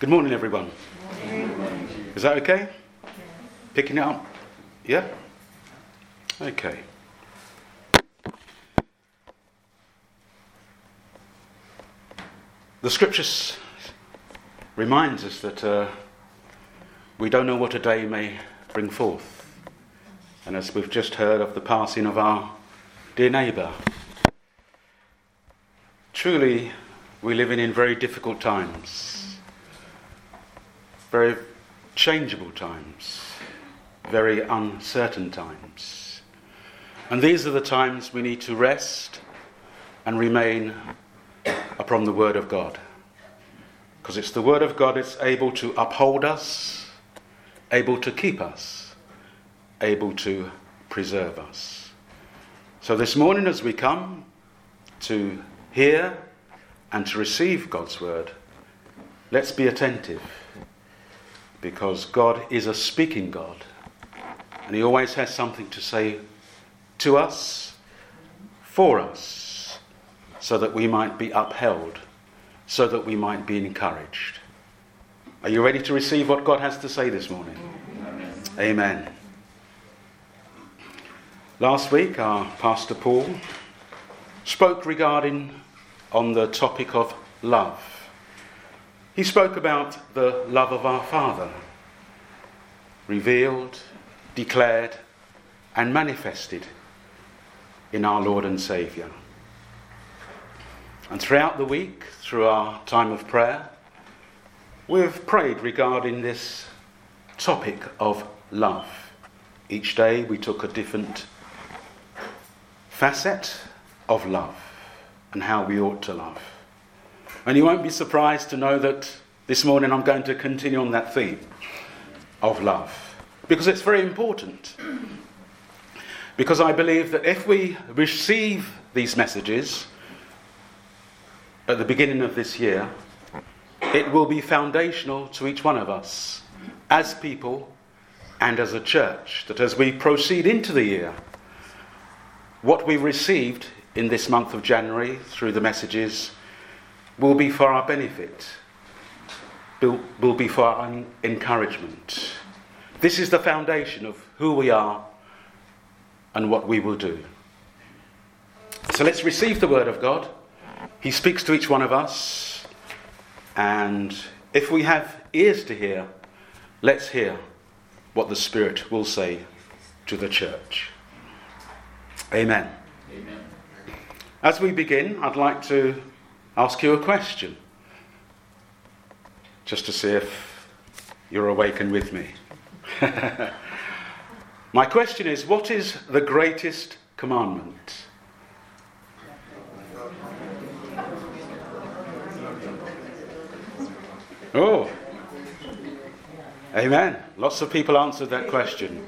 Good morning, everyone. Good morning. Is that okay? Yeah. Picking it up? Yeah? Okay. The scriptures reminds us that we don't know what a day may bring forth. And as we've just heard of the passing of our dear neighbour, truly we're living in very difficult times. Very changeable times, very uncertain times. And these are the times we need to rest and remain upon the Word of God. Because it's the Word of God that's able to uphold us, able to keep us, able to preserve us. So this morning as we come to hear and to receive God's Word, let's be attentive. Because God is a speaking God, and He always has something to say to us, for us, so that we might be upheld, so that we might be encouraged. Are you ready to receive what God has to say this morning? Amen. Last week, our Pastor Paul spoke on the topic of love. He spoke about the love of our Father, revealed, declared, and manifested in our Lord and Saviour. And throughout the week, through our time of prayer, we've prayed regarding this topic of love. Each day we took a different facet of love and how we ought to love. And you won't be surprised to know that this morning I'm going to continue on that theme of love. Because it's very important. Because I believe that if we receive these messages at the beginning of this year, it will be foundational to each one of us as people and as a church. That as we proceed into the year, what we received in this month of January through the messages will be for our benefit, will be for our encouragement. This is the foundation of who we are and what we will do. So let's receive the Word of God. He speaks to each one of us. And if we have ears to hear, let's hear what the Spirit will say to the church. Amen. Amen. As we begin, I'd like to ask you a question, just to see if you're awakened with me. My question is, what is the greatest commandment? Oh, amen. Lots of people answered that question.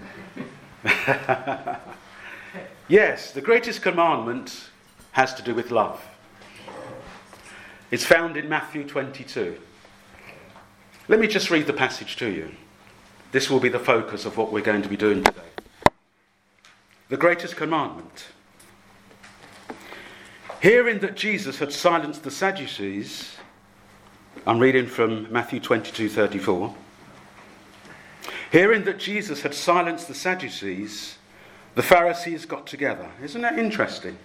Yes, the greatest commandment has to do with love. It's found in Matthew 22. Let me just read the passage to you. This will be the focus of what we're going to be doing today. The greatest commandment. Hearing that Jesus had silenced the Sadducees, I'm reading from Matthew 22:34. Hearing that Jesus had silenced the Sadducees, the Pharisees got together. Isn't that interesting?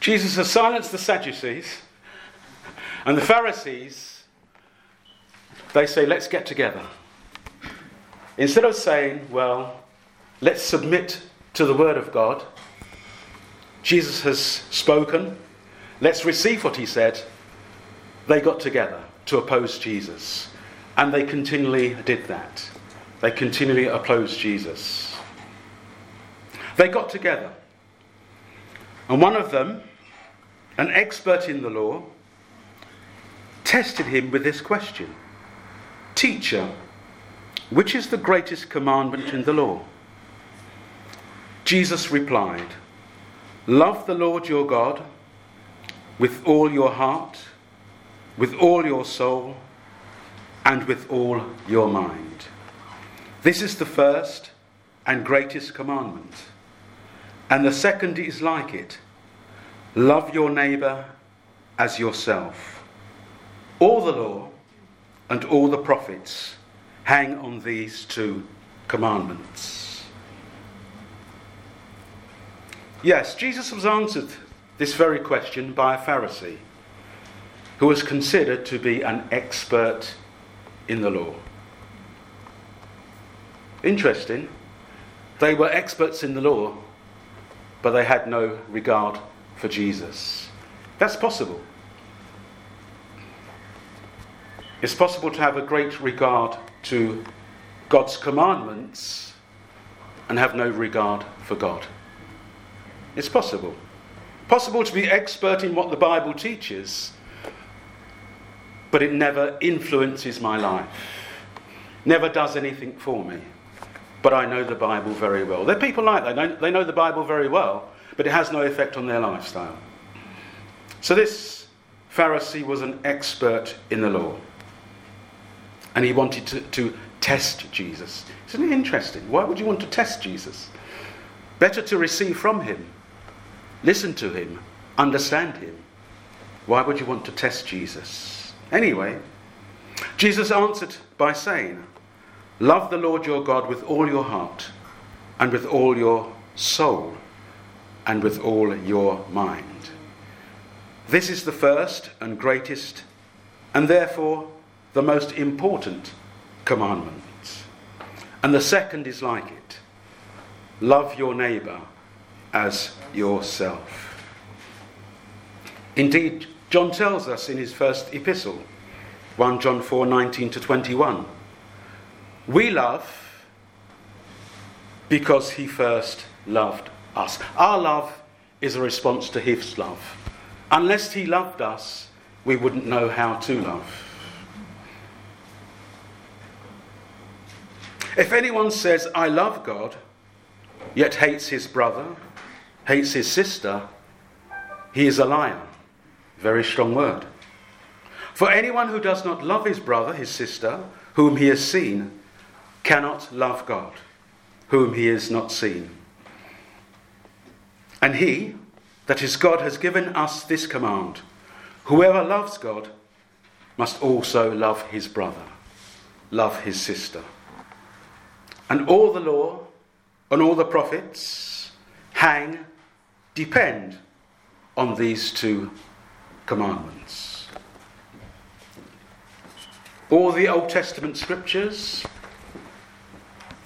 Jesus has silenced the Sadducees. And the Pharisees, they say, let's get together. Instead of saying, well, let's submit to the Word of God. Jesus has spoken. Let's receive what He said. They got together to oppose Jesus. And they continually did that. They continually opposed Jesus. They got together. And one of them, an expert in the law, tested Him with this question. Teacher, which is the greatest commandment in the law? Jesus replied, love the Lord your God with all your heart, with all your soul, and with all your mind. This is the first and greatest commandment. And the second is like it. Love your neighbour as yourself. All the law and all the prophets hang on these two commandments. Yes, Jesus was answered this very question by a Pharisee who was considered to be an expert in the law. Interesting, they were experts in the law, but they had no regard for Jesus. That's possible. It's possible to have a great regard to God's commandments and have no regard for God. It's possible. Possible to be expert in what the Bible teaches, but it never influences my life. Never does anything for me. But I know the Bible very well. There are people like that. They know the Bible very well, but it has no effect on their lifestyle. So this Pharisee was an expert in the law. And he wanted to test Jesus. Isn't it interesting? Why would you want to test Jesus? Better to receive from him, listen to him, understand him. Why would you want to test Jesus? Anyway, Jesus answered by saying, "Love the Lord your God with all your heart, and with all your soul, and with all your mind. This is the first and greatest, and therefore the most important commandment. And the second is like it. Love your neighbour as yourself." Indeed, John tells us in his first epistle, 1 John 4:19-21, we love because he first loved us. Our love is a response to his love. Unless he loved us, we wouldn't know how to love. If anyone says, "I love God," yet hates his brother, hates his sister, he is a liar. Very strong word. For anyone who does not love his brother, his sister, whom he has seen, cannot love God, whom he has not seen. And he, that is God, has given us this command: whoever loves God must also love his brother, love his sister. And all the law and all the prophets depend on these two commandments. All the Old Testament scriptures,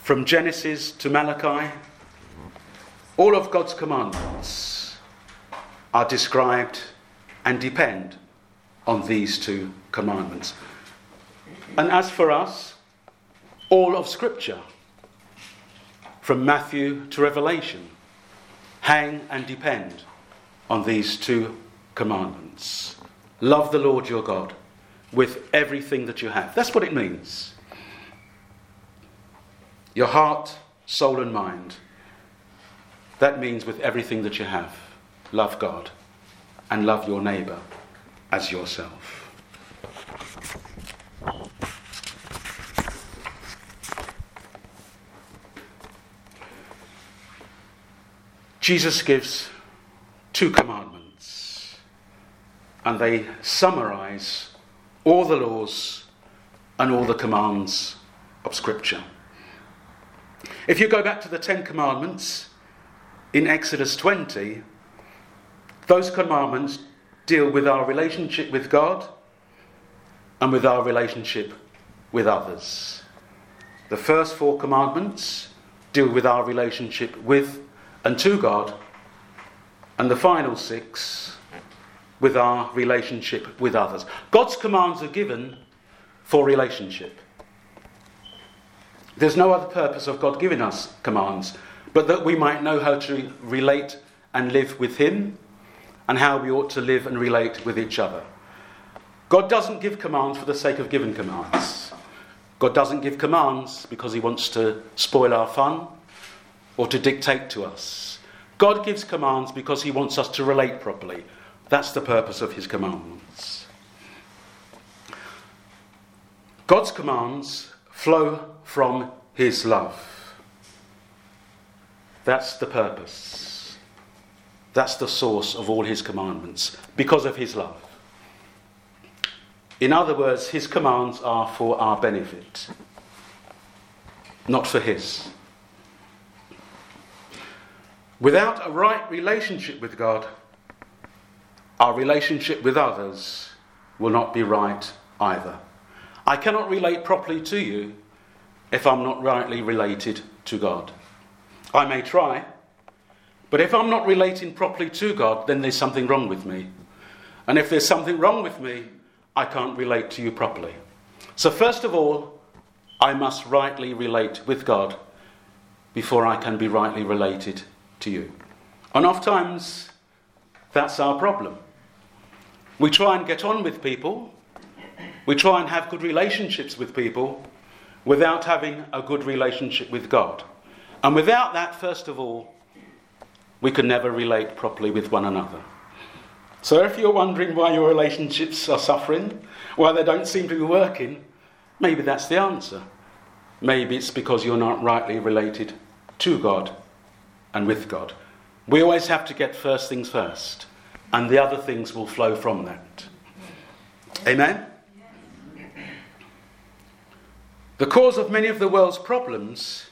from Genesis to Malachi, all of God's commandments are described and depend on these two commandments. And as for us, all of scripture, from Matthew to Revelation, hang and depend on these two commandments. Love the Lord your God with everything that you have. That's what it means. Your heart, soul and mind. That means with everything that you have. Love God and love your neighbour as yourself. Jesus gives two commandments, and they summarize all the laws and all the commands of Scripture. If you go back to the Ten Commandments in Exodus 20, those commandments deal with our relationship with God and with our relationship with others. The first four commandments deal with our relationship with and to God, and the final six with our relationship with others. God's commands are given for relationship. There's no other purpose of God giving us commands but that we might know how to relate and live with him, and how we ought to live and relate with each other. God doesn't give commands for the sake of giving commands. God doesn't give commands because he wants to spoil our fun or to dictate to us. God gives commands because he wants us to relate properly. That's the purpose of his commandments. God's commands flow from his love. That's the purpose. That's the source of all his commandments, because of his love. In other words, his commands are for our benefit, not for his. Without a right relationship with God, our relationship with others will not be right either. I cannot relate properly to you if I'm not rightly related to God. I may try, but if I'm not relating properly to God, then there's something wrong with me. And if there's something wrong with me, I can't relate to you properly. So first of all, I must rightly relate with God before I can be rightly related to you. And oftentimes, that's our problem. We try and get on with people, we try and have good relationships with people without having a good relationship with God. And without that, first of all, we can never relate properly with one another. So if you're wondering why your relationships are suffering, why they don't seem to be working, maybe that's the answer. Maybe it's because you're not rightly related to God and with God. We always have to get first things first, and the other things will flow from that. Amen? The cause of many of the world's problems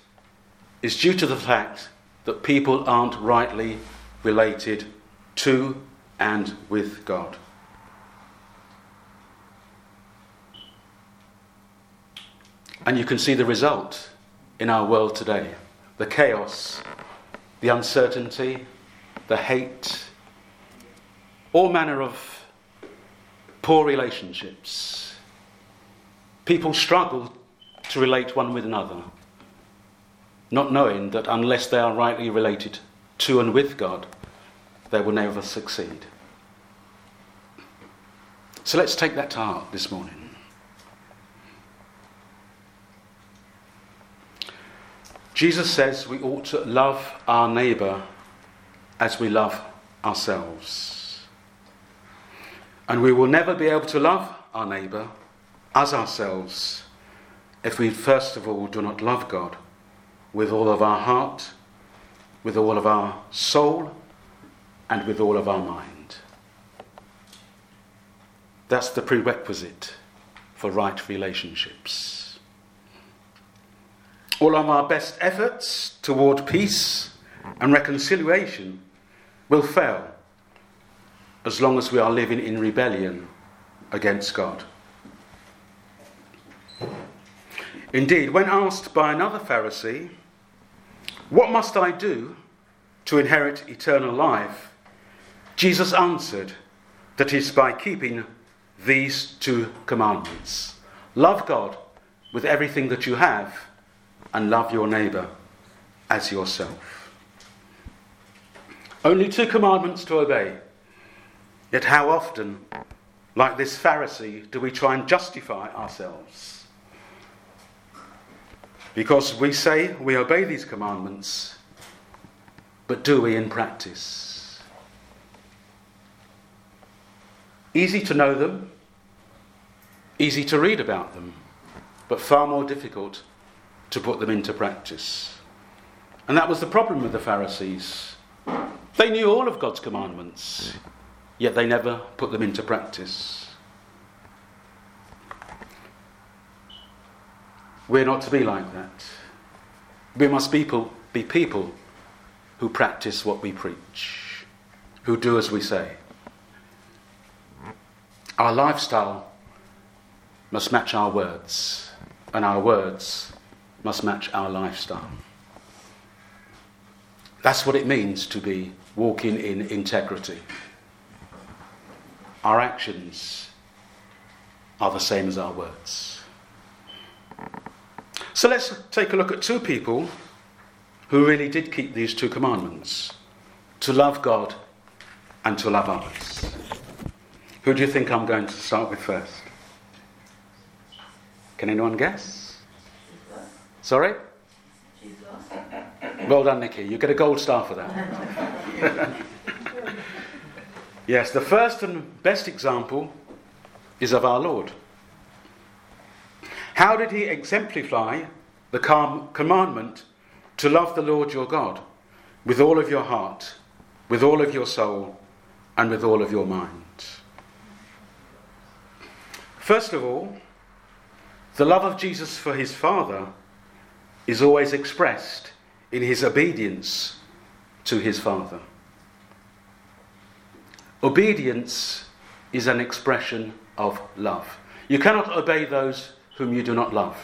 is due to the fact that people aren't rightly related to and with God. And you can see the result in our world today. The chaos, the uncertainty, the hate, all manner of poor relationships. People struggle to relate one with another, not knowing that unless they are rightly related to and with God, they will never succeed. So let's take that to heart this morning. Jesus says we ought to love our neighbour as we love ourselves. And we will never be able to love our neighbour as ourselves if we first of all do not love God with all of our heart, with all of our soul, and with all of our mind. That's the prerequisite for right relationships. All of our best efforts toward peace and reconciliation will fail as long as we are living in rebellion against God. Indeed, when asked by another Pharisee, "What must I do to inherit eternal life?" Jesus answered that it's by keeping these two commandments. Love God with everything that you have, and love your neighbour as yourself. Only two commandments to obey. Yet how often, like this Pharisee, do we try and justify ourselves? Because we say we obey these commandments, but do we in practice? Easy to know them, easy to read about them, but far more difficult to put them into practice. And that was the problem with the Pharisees. They knew all of God's commandments, yet they never put them into practice. We're not to be like that. We must be people who practice what we preach, who do as we say. Our lifestyle must match our words, and our words must match our lifestyle. That's what it means to be walking in integrity. Our actions are the same as our words. So let's take a look at two people who really did keep these two commandments, to love God and to love others. Who do you think I'm going to start with first? Can anyone guess? Jesus. Sorry? Jesus. Well done, Nikki. You get a gold star for that. Yes, the first and best example is of our Lord. How did he exemplify the commandment to love the Lord your God with all of your heart, with all of your soul, and with all of your mind? First of all, the love of Jesus for his Father is always expressed in his obedience to his Father. Obedience is an expression of love. You cannot obey those whom you do not love.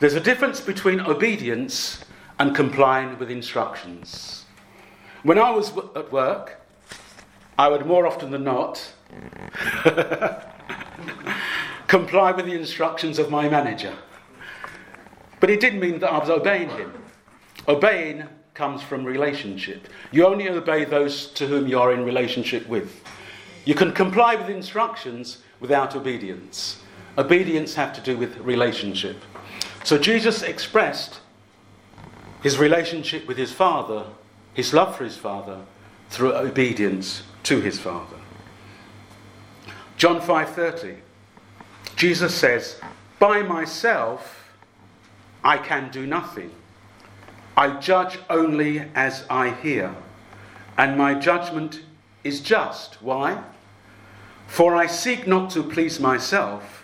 There's a difference between obedience and complying with instructions. When I was at work, I would more often than not comply with the instructions of my manager. But it didn't mean that I was obeying him. Obeying comes from relationship. You only obey those to whom you are in relationship with. You can comply with instructions without obedience. Obedience has to do with relationship. So Jesus expressed his relationship with his Father, his love for his Father, through obedience to his Father. John 5:30, Jesus says, "By myself I can do nothing. I judge only as I hear, and my judgment is just." Why? "For I seek not to please myself,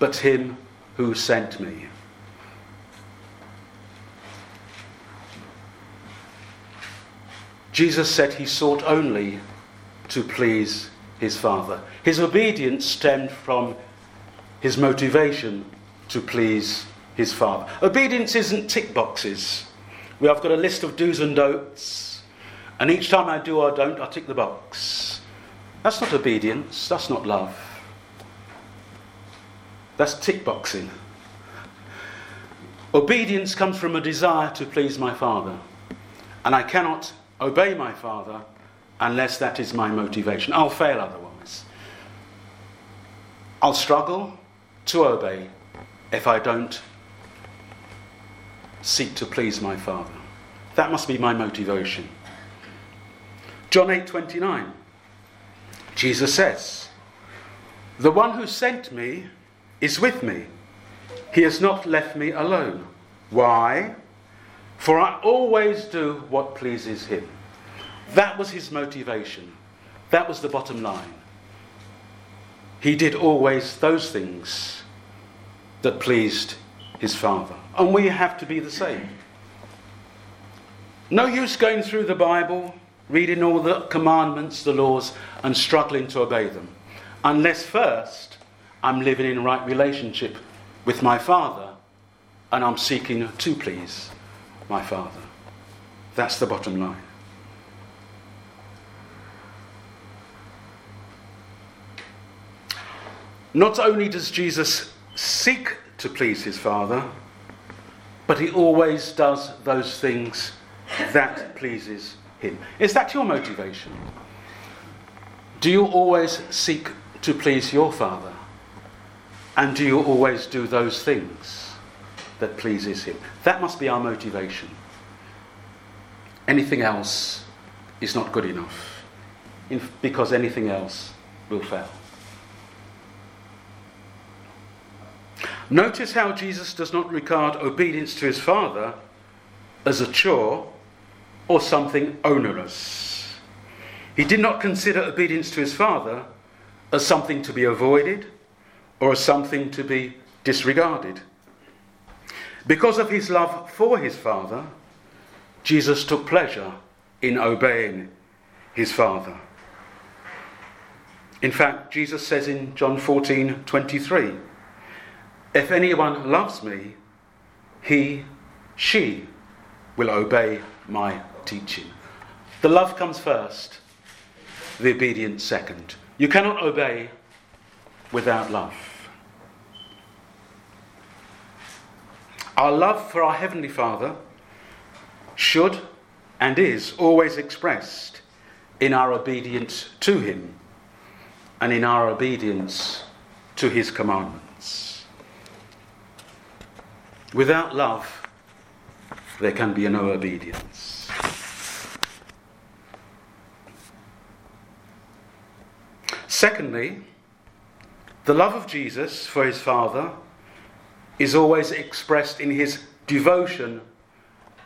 but him who sent me." Jesus said he sought only to please his Father. His obedience stemmed from his motivation to please his Father. Obedience isn't tick boxes. We have got a list of do's and don'ts, and each time I do or don't, I tick the box. That's not obedience. That's not love. That's tick boxing. Obedience comes from a desire to please my Father, and I cannot obey my Father unless that is my motivation. I'll fail otherwise. I'll struggle to obey if I don't seek to please my Father. That must be my motivation. John 8:29, Jesus says, "The one who sent me is with me. He has not left me alone." Why? "For I always do what pleases him." That was his motivation. That was the bottom line. He did always those things that pleased his Father. And we have to be the same. No use going through the Bible, reading all the commandments, the laws, and struggling to obey them, unless first I'm living in right relationship with my Father and I'm seeking to please my Father. That's the bottom line. Not only does Jesus seek to please his Father, but he always does those things that pleases him. Is that your motivation? Do you always seek to please your Father? And do you always do those things that pleases him? That must be our motivation. Anything else is not good enough, because anything else will fail. Notice how Jesus does not regard obedience to his Father as a chore or something onerous. He did not consider obedience to his Father as something to be avoided or as something to be disregarded. Because of his love for his Father, Jesus took pleasure in obeying his Father. In fact, Jesus says in John 14:23, "If anyone loves me, she will obey my teaching." The love comes first, the obedience second. You cannot obey without love. Our love for our Heavenly Father should and is always expressed in our obedience to him and in our obedience to his commandments. Without love, there can be no obedience. Secondly, the love of Jesus for his Father is always expressed in his devotion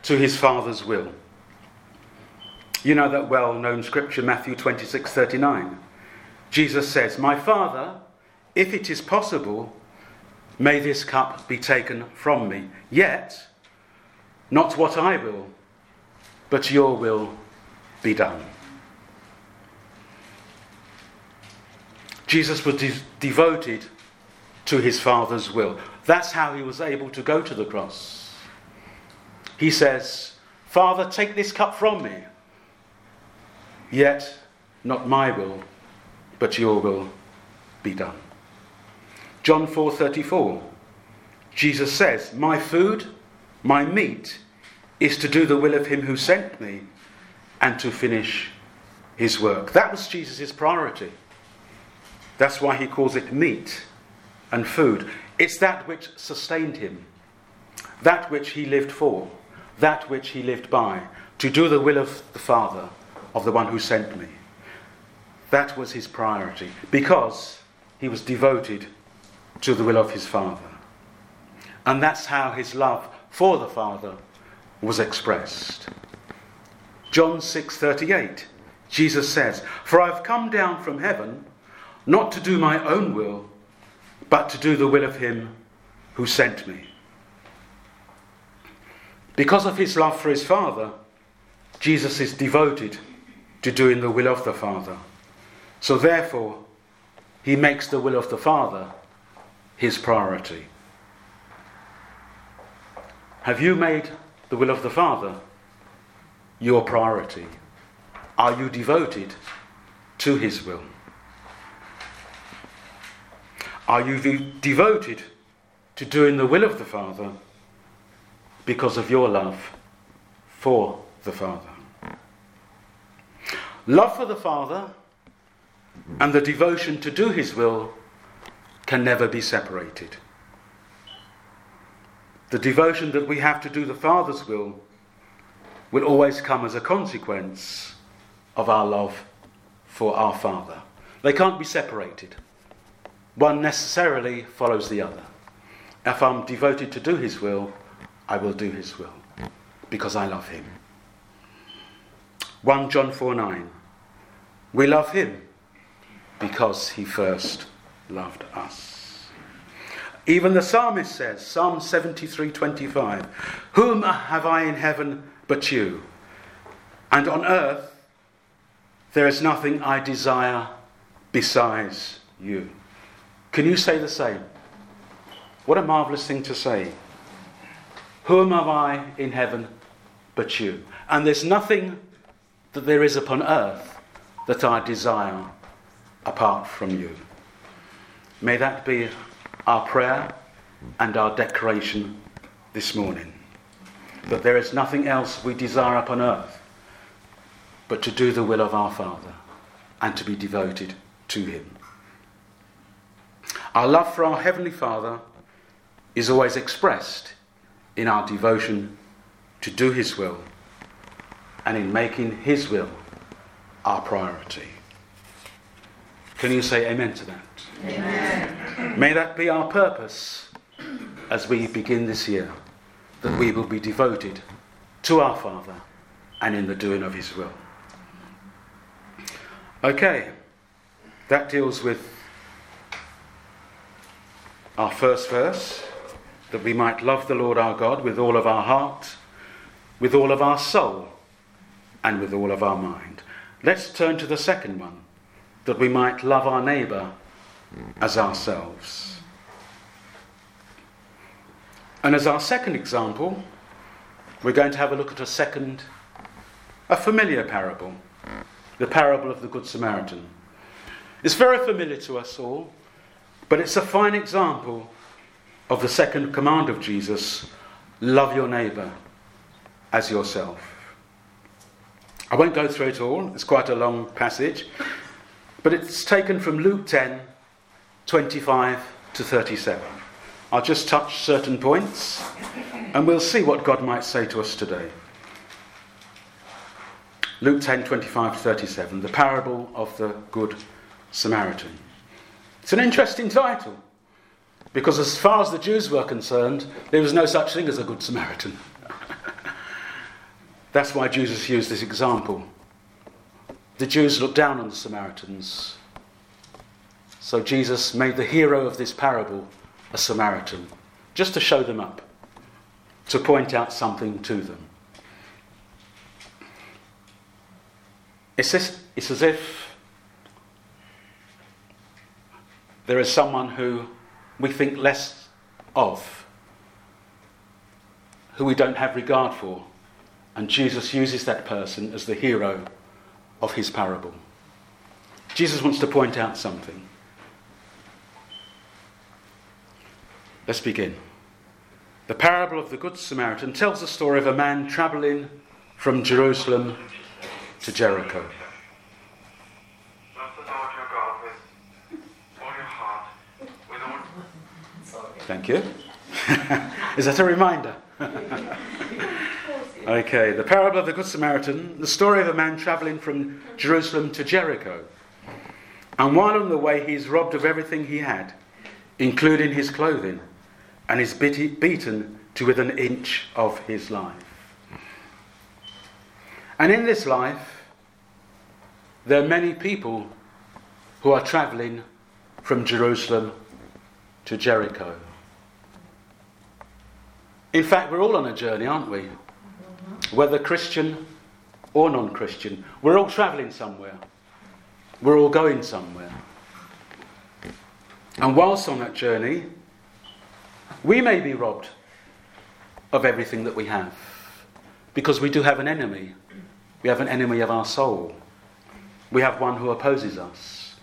to his Father's will. You know that well-known scripture, Matthew 26:39. Jesus says, "My Father if it is possible, may this cup be taken from me. Yet, not what I will, but your will be done. Jesus was devoted to his Father's will. That's how he was able to go to the cross. He says, Father, take this cup from me. Yet, not my will, but your will be done. John 4:34, Jesus says, my food, my meat, is to do the will of him who sent me and to finish his work. That was Jesus' priority. That's why he calls it meat and food. It's that which sustained him, that which he lived for, that which he lived by, to do the will of the Father, of the one who sent me. That was his priority, because he was devoted to the will of his Father. And that's how his love for the Father was expressed. John 6:38, Jesus says, for I've come down from heaven, not to do my own will, but to do the will of him who sent me. Because of his love for his Father, Jesus is devoted to doing the will of the Father. So therefore, he makes the will of the Father his priority. Have you made the will of the Father your priority? Are you devoted to his will? Are you devoted to doing the will of the Father because of your love for the Father? Love for the Father and the devotion to do his will can never be separated. The devotion that we have to do the Father's will always come as a consequence of our love for our Father. They can't be separated. One necessarily follows the other. If I'm devoted to do his will, I will do his will, because I love him. 1 John 4:9. We love him because he first loved us. Even the psalmist says, Psalm 73:25, whom have I in heaven but you? And on earth there is nothing I desire besides you. Can you say the same? What a marvellous thing to say. Whom have I in heaven but you? And there's nothing that there is upon earth that I desire apart from you. May that be our prayer and our declaration this morning. That there is nothing else we desire upon earth but to do the will of our Father and to be devoted to him. Our love for our Heavenly Father is always expressed in our devotion to do his will and in making his will our priority. Can you say amen to that? Amen. May that be our purpose as we begin this year, that we will be devoted to our Father and in the doing of his will. Okay, that deals with our first verse, that we might love the Lord our God with all of our heart, with all of our soul, and with all of our mind. Let's turn to the second one, that we might love our neighbour as ourselves. And as our second example, we're going to have a look at a familiar parable, the parable of the Good Samaritan. It's very familiar to us all, but it's a fine example of the second command of Jesus, love your neighbour as yourself. I won't go through it all, it's quite a long passage, but it's taken from Luke 10:25-37. I'll just touch certain points and we'll see what God might say to us today. Luke 10:25-37, the parable of the Good Samaritan. It's an interesting title, because as far as the Jews were concerned, there was no such thing as a Good Samaritan. That's why Jesus used this example. The Jews looked down on the Samaritans So Jesus made the hero of this parable a Samaritan, just to show them up, to point out something to them. It's as if there is someone who we think less of, who we don't have regard for, and Jesus uses that person as the hero of his parable. Jesus wants to point out something. Let's begin. The parable of the Good Samaritan tells the story of a man travelling from Jerusalem to Jericho. Love the Lord your God with all your heart, with all... Thank you. Is that a reminder? Okay, the parable of the Good Samaritan, the story of a man travelling from Jerusalem to Jericho. And while on the way he is robbed of everything he had, including his clothing, and is beaten to within an inch of his life. And in this life, there are many people who are travelling from Jerusalem to Jericho. In fact, we're all on a journey, aren't we? Whether Christian or non-Christian, we're all travelling somewhere. We're all going somewhere. And whilst on that journey, we may be robbed of everything that we have, because we do have an enemy. We have an enemy of our soul. We have one who opposes us.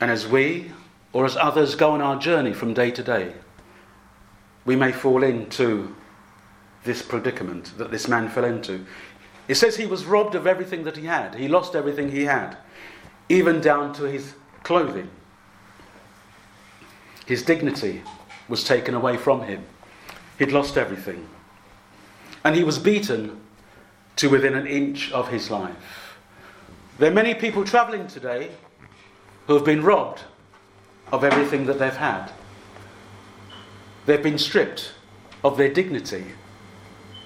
And as we, or as others, go on our journey from day to day, we may fall into this predicament that this man fell into. It says he was robbed of everything that he had. He lost everything he had, even down to his clothing. His dignity was taken away from him. He'd lost everything. And he was beaten to within an inch of his life. There are many people travelling today who have been robbed of everything that they've had. They've been stripped of their dignity,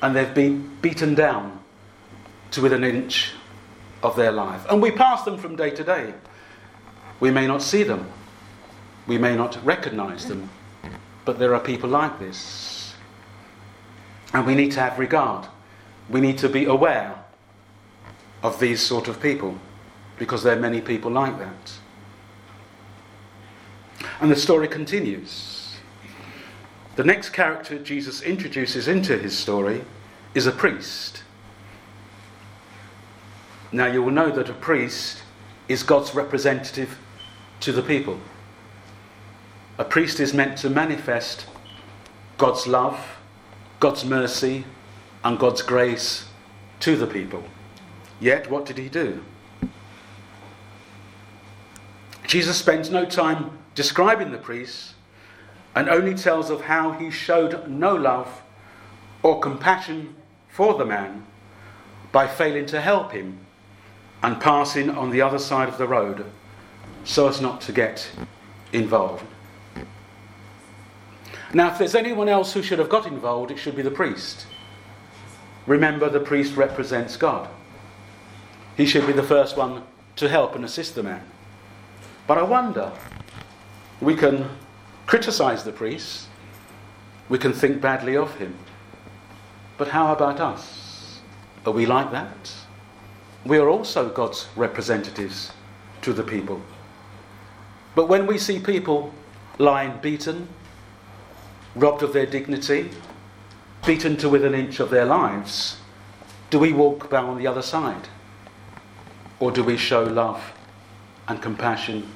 and they've been beaten down to within an inch of their life. And we pass them from day to day. We may not see them. We may not recognise them. But there are people like this. And we need to have regard. We need to be aware of these sort of people, because there are many people like that. And the story continues. The next character Jesus introduces into his story is a priest. Now you will know that a priest is God's representative to the people. A priest is meant to manifest God's love, God's mercy and God's grace to the people. Yet, what did he do? Jesus spends no time describing the priest and only tells of how he showed no love or compassion for the man by failing to help him and passing on the other side of the road so as not to get involved. Now, if there's anyone else who should have got involved, it should be the priest. Remember, the priest represents God. He should be the first one to help and assist the man. But I wonder, we can criticise the priest, we can think badly of him. But how about us? Are we like that? We are also God's representatives to the people. But when we see people lying beaten, robbed of their dignity, beaten to within an inch of their lives, do we walk by on the other side? Or do we show love and compassion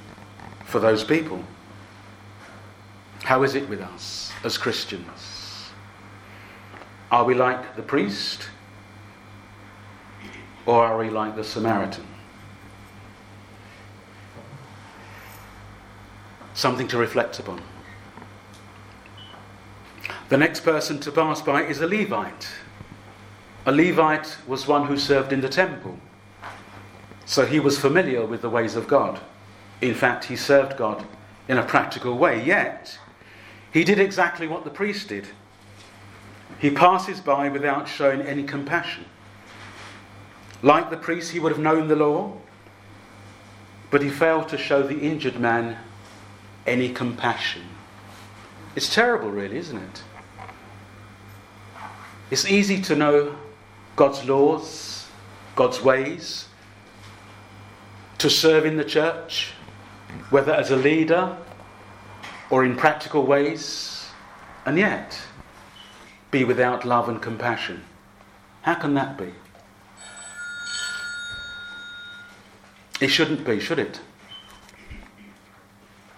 for those people? How is it with us as Christians? Are we like the priest? Or are we like the Samaritan? Something to reflect upon. The next person to pass by is a Levite. A Levite was one who served in the temple. So he was familiar with the ways of God. In fact, he served God in a practical way. Yet, he did exactly what the priest did. He passes by without showing any compassion. Like the priest, he would have known the law. but he failed to show the injured man any compassion. It's terrible, really, isn't it? It's easy to know God's laws, God's ways, to serve in the church, whether as a leader or in practical ways, and yet be without love and compassion. How can that be? It shouldn't be, should it?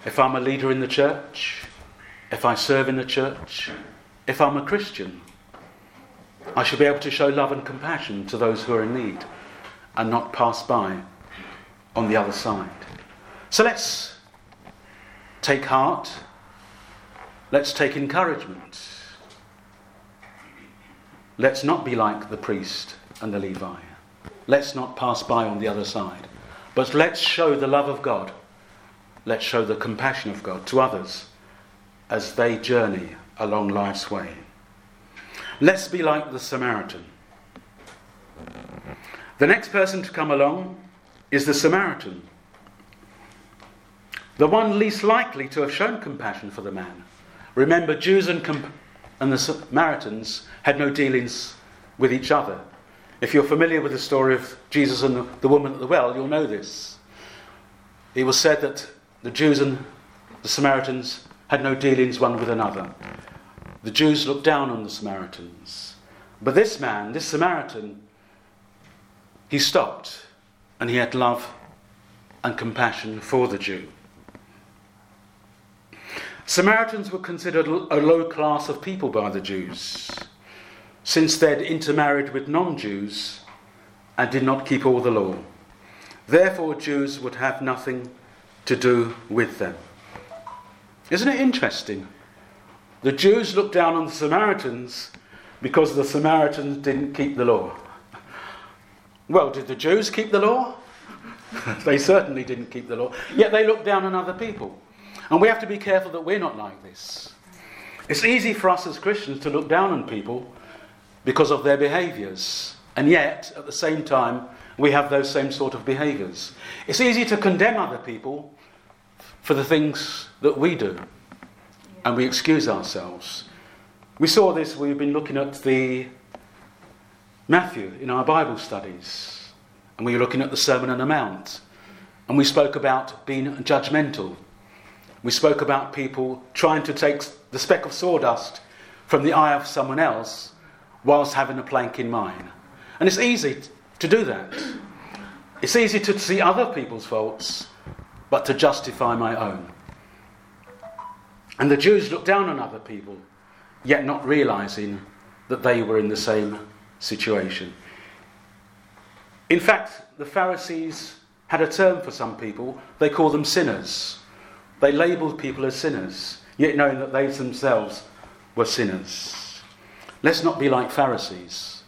If I'm a leader in the church, if I serve in the church, if I'm a Christian, I should be able to show love and compassion to those who are in need and not pass by on the other side. So let's take heart. Let's take encouragement. Let's not be like the priest and the Levite. Let's not pass by on the other side. But let's show the love of God. Let's show the compassion of God to others as they journey along life's way. Let's be like the Samaritan. The next person to come along is the Samaritan, the one least likely to have shown compassion for the man. Remember, Jews and the Samaritans had no dealings with each other. If you're familiar with the story of Jesus and the woman at the well, you'll know this. It was said that the Jews and the Samaritans had no dealings one with another. The Jews looked down on the Samaritans. But this man, this Samaritan, he stopped and he had love and compassion for the Jew. Samaritans were considered a low class of people by the Jews, since they'd intermarried with non-Jews and did not keep all the law. Therefore, Jews would have nothing to do with them. Isn't it interesting? The Jews looked down on the Samaritans because the Samaritans didn't keep the law. Well, did the Jews keep the law? They certainly didn't keep the law. Yet they looked down on other people. And we have to be careful that we're not like this. It's easy for us as Christians to look down on people because of their behaviours. And yet, at the same time, we have those same sort of behaviours. It's easy to condemn other people for the things that we do. And we excuse ourselves. We saw this, we've been looking at the Matthew in our Bible studies. And we were looking at the Sermon on the Mount. And we spoke about being judgmental. We spoke about people trying to take the speck of sawdust from the eye of someone else whilst having a plank in mine. And it's easy to do that. It's easy to see other people's faults, but to justify my own. And the Jews looked down on other people, yet not realising that they were in the same situation. In fact, the Pharisees had a term for some people. They called them sinners. They labelled people as sinners, yet knowing that they themselves were sinners. Let's not be like Pharisees.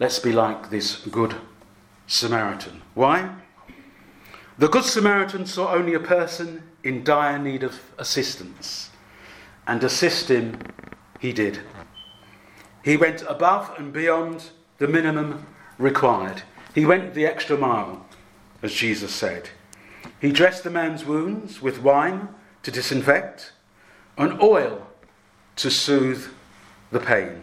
Let's be like this Good Samaritan. Why? The Good Samaritan saw only a person in dire need of assistance, and assist him he did. He went above and beyond the minimum required. He went the extra mile, as Jesus said. He dressed the man's wounds with wine to disinfect and oil to soothe the pain.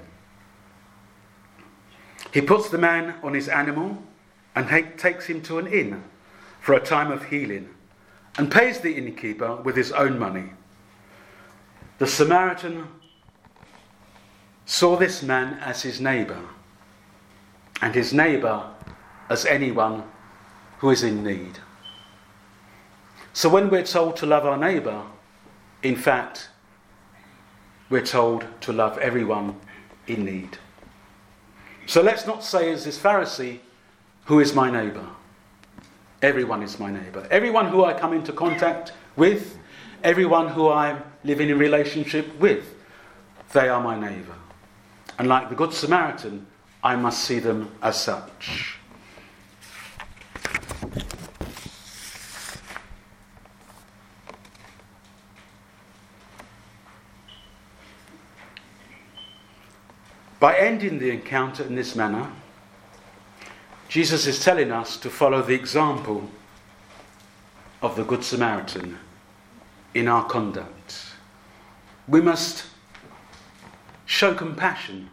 He puts the man on his animal and takes him to an inn for a time of healing and pays the innkeeper with his own money. The Samaritan saw this man as his neighbour and his neighbour as anyone who is in need. So when we're told to love our neighbour, in fact, we're told to love everyone in need. So let's not say as this Pharisee, who is my neighbour? Everyone is my neighbour. Everyone who I come into contact with, everyone who I'm living in relationship with, they are my neighbour. And like the Good Samaritan, I must see them as such. By ending the encounter in this manner, Jesus is telling us to follow the example of the Good Samaritan in our conduct. We must show compassion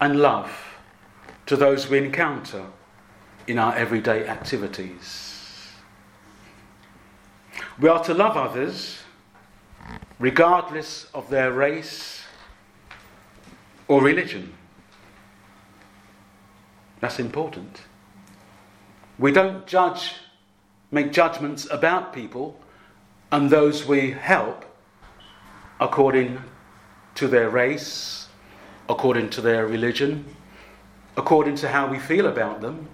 and love to those we encounter in our everyday activities. We are to love others regardless of their race or religion. That's important. We don't make judgments about people and those we help according to their race, according to their religion, according to how we feel about them,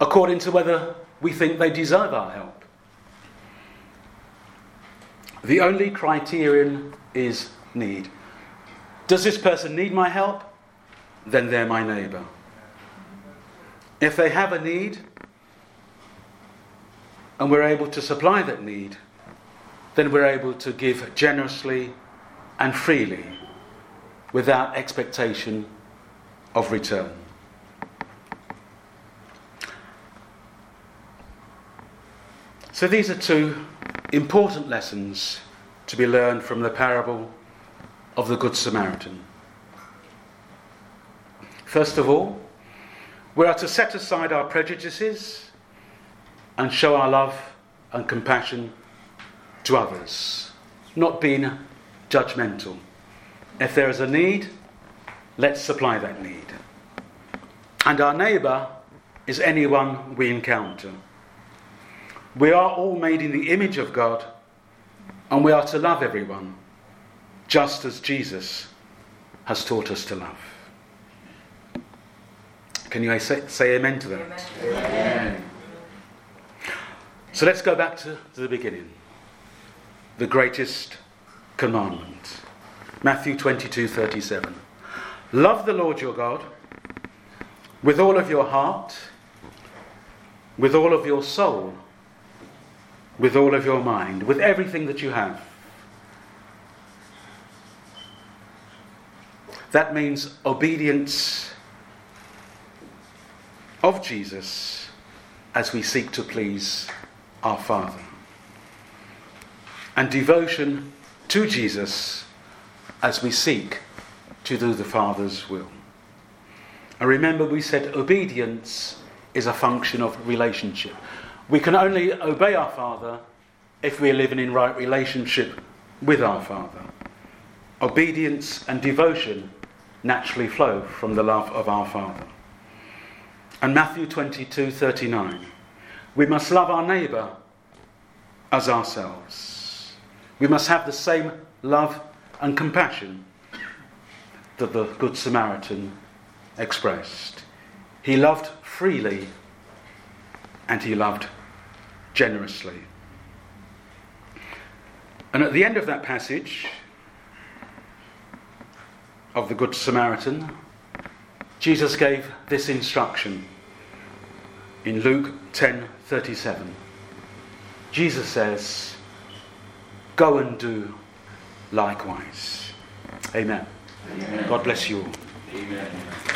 according to whether we think they deserve our help. The only criterion is need. Does this person need my help? Then they're my neighbour. If they have a need, and we're able to supply that need, then we're able to give generously and freely without expectation of return. So these are two important lessons to be learned from the parable of the Good Samaritan. First of all, we are to set aside our prejudices and show our love and compassion to others, not being judgmental. If there is a need, let's supply that need. And our neighbour is anyone we encounter. We are all made in the image of God, and we are to love everyone, just as Jesus has taught us to love. Can you say amen to that? Amen. Amen. So let's go back to the beginning. The greatest commandment. Matthew 22:37. Love the Lord your God with all of your heart, with all of your soul, with all of your mind, with everything that you have. That means obedience of Jesus as we seek to please our Father, and devotion to Jesus as we seek to do the Father's will. And remember, we said obedience is a function of relationship. We can only obey our Father if we are living in right relationship with our Father. Obedience and devotion naturally flow from the love of our Father. And Matthew 22:39, we must love our neighbour as ourselves. We must have the same love and compassion that the Good Samaritan expressed. He loved freely and he loved generously. And at the end of that passage of the Good Samaritan, Jesus gave this instruction in Luke 10:37. Jesus says, "Go and do likewise." Amen. Amen. God bless you all. Amen.